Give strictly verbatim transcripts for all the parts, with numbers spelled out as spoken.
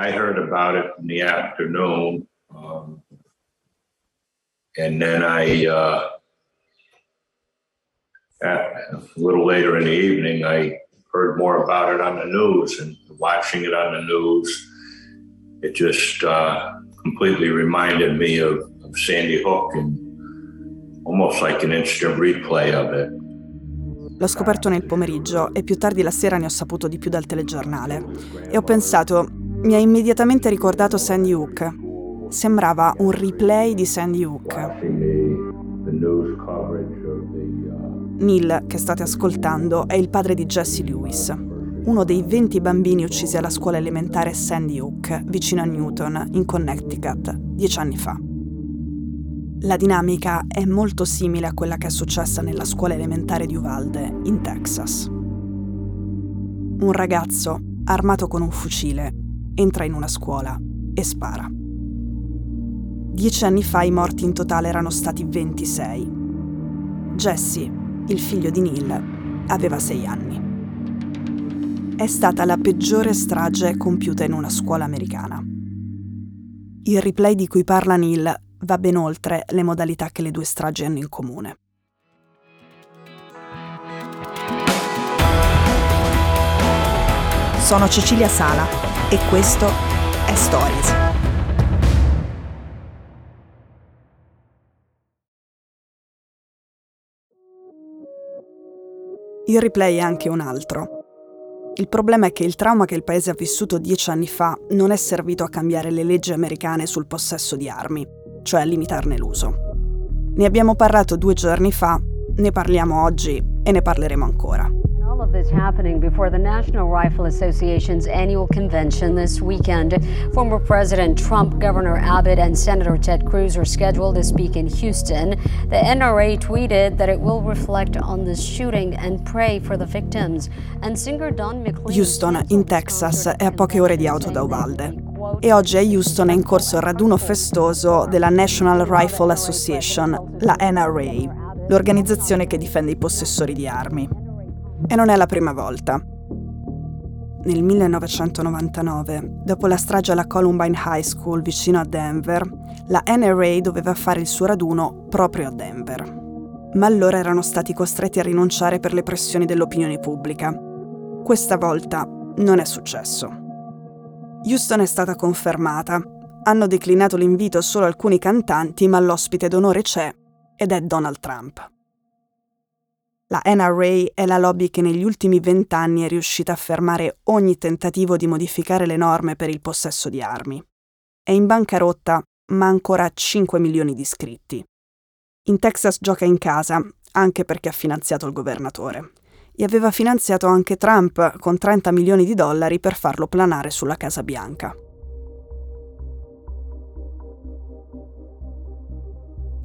I heard about it in the afternoon. Um, and then I, uh, at, a little later in the evening, I heard more about it on the news, and watching it on the news, it just uh, completely reminded me of, of Sandy Hook, and almost like an instant replay of it. L'ho scoperto nel pomeriggio e più tardi la sera ne ho saputo di più dal telegiornale. E ho pensato, mi ha immediatamente ricordato Sandy Hook. Sembrava un replay di Sandy Hook. Neil, che state ascoltando, è il padre di Jesse Lewis, uno dei venti bambini uccisi alla scuola elementare Sandy Hook, vicino a Newton, in Connecticut, dieci anni fa. La dinamica è molto simile a quella che è successa nella scuola elementare di Uvalde, in Texas. Un ragazzo, armato con un fucile, entra in una scuola e spara. Dieci anni fa i morti in totale erano stati ventisei. Jesse, il figlio di Neil, aveva sei anni. È stata la peggiore strage compiuta in una scuola americana. Il replay di cui parla Neil va ben oltre le modalità che le due stragi hanno in comune. Sono Cecilia Sala e questo è Stories. Il replay è anche un altro. Il problema è che il trauma che il paese ha vissuto dieci anni fa non è servito a cambiare le leggi americane sul possesso di armi, cioè a limitarne l'uso. Ne abbiamo parlato due giorni fa, ne parliamo oggi e ne parleremo ancora. All of this happening before the National Rifle Association's annual convention this weekend. Former President Trump, Governor Abbott, and Senator Ted Cruz are scheduled to speak in Houston. The N R A tweeted that it will reflect on this shooting and pray for the victims. And singer Don McLean... Houston, in Texas, è a poche ore di auto da Uvalde. E oggi a Houston è in corso il raduno festoso della National Rifle Association, la N R A, l'organizzazione che difende i possessori di armi. E non è la prima volta. Nel millenovecentonovantanove, dopo la strage alla Columbine High School vicino a Denver, la N R A doveva fare il suo raduno proprio a Denver. Ma allora erano stati costretti a rinunciare per le pressioni dell'opinione pubblica. Questa volta non è successo. Houston è stata confermata. Hanno declinato l'invito solo alcuni cantanti, ma l'ospite d'onore c'è ed è Donald Trump. La N R A è la lobby che negli ultimi vent'anni è riuscita a fermare ogni tentativo di modificare le norme per il possesso di armi. È in bancarotta, ma ancora ha cinque milioni di iscritti. In Texas gioca in casa, anche perché ha finanziato il governatore. E aveva finanziato anche Trump con trenta milioni di dollari per farlo planare sulla Casa Bianca.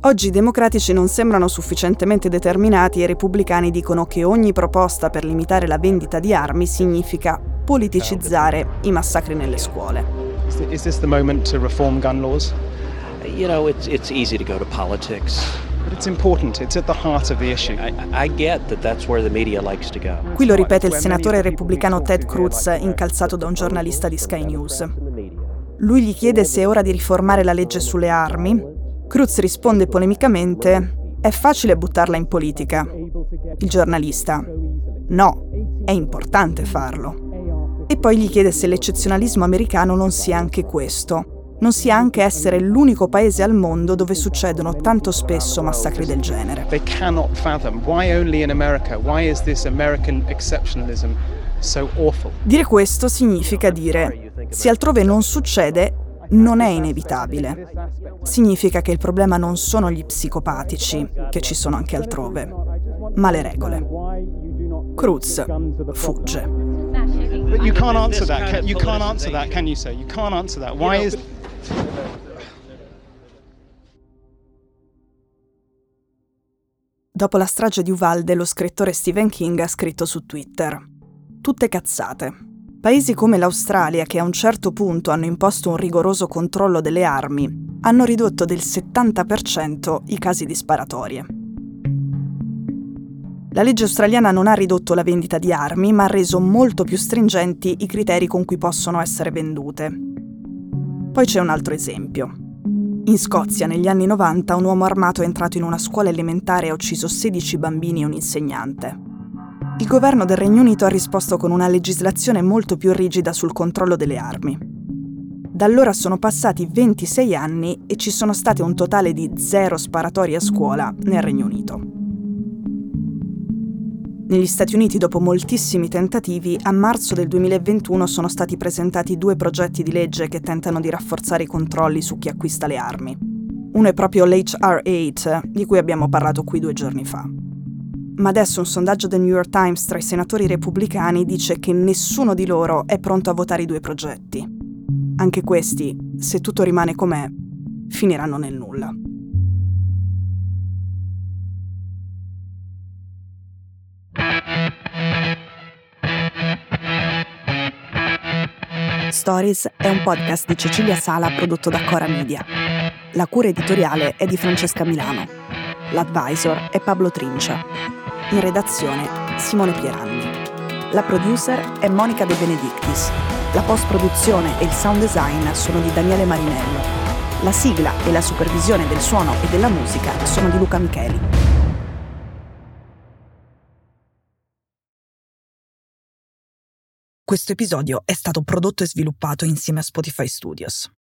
Oggi i democratici non sembrano sufficientemente determinati e i repubblicani dicono che ogni proposta per limitare la vendita di armi significa politicizzare i massacri nelle scuole. Is this the moment to reform gun laws? You know, it's, it's easy to go to politics. It's important, it's at the heart of the issue. I, I get that that's where the media likes to go. Qui lo ripete il senatore repubblicano Ted Cruz, incalzato da un giornalista di Sky News. Lui gli chiede se è ora di riformare la legge sulle armi. Cruz risponde polemicamente: è facile buttarla in politica. Il giornalista: no, è importante farlo. E poi gli chiede se l'eccezionalismo americano non sia anche questo. Non sia anche essere l'unico paese al mondo dove succedono tanto spesso massacri del genere. They cannot fathom why only in America? Why is this American exceptionalism so awful? Dire questo significa dire: se altrove non succede, non è inevitabile. Significa che il problema non sono gli psicopatici, che ci sono anche altrove, ma le regole. Cruz fugge. You can't answer that. You can't answer that, can you say? You can't answer that. Why is Dopo la strage di Uvalde, lo scrittore Stephen King ha scritto su Twitter: tutte cazzate. Paesi come l'Australia, che a un certo punto hanno imposto un rigoroso controllo delle armi, hanno ridotto del settanta per cento i casi di sparatorie. La legge australiana non ha ridotto la vendita di armi, ma ha reso molto più stringenti i criteri con cui possono essere vendute. Poi c'è un altro esempio. In Scozia, negli anni novanta, un uomo armato è entrato in una scuola elementare e ha ucciso sedici bambini e un insegnante. Il governo del Regno Unito ha risposto con una legislazione molto più rigida sul controllo delle armi. Da allora sono passati ventisei anni e ci sono state un totale di zero sparatorie a scuola nel Regno Unito. Negli Stati Uniti, dopo moltissimi tentativi, a marzo del duemilaventuno sono stati presentati due progetti di legge che tentano di rafforzare i controlli su chi acquista le armi. Uno è proprio l'H R otto, di cui abbiamo parlato qui due giorni fa. Ma adesso un sondaggio del New York Times tra i senatori repubblicani dice che nessuno di loro è pronto a votare i due progetti. Anche questi, se tutto rimane com'è, finiranno nel nulla. Stories è un podcast di Cecilia Sala prodotto da Cora Media. La cura editoriale è di Francesca Milano. L'advisor è Paolo Trincia. In redazione Simone Pieranni. La producer è Monica De Benedictis. La post-produzione e il sound design sono di Daniele Marinello. La sigla e la supervisione del suono e della musica sono di Luca Micheli. Questo episodio è stato prodotto e sviluppato insieme a Spotify Studios.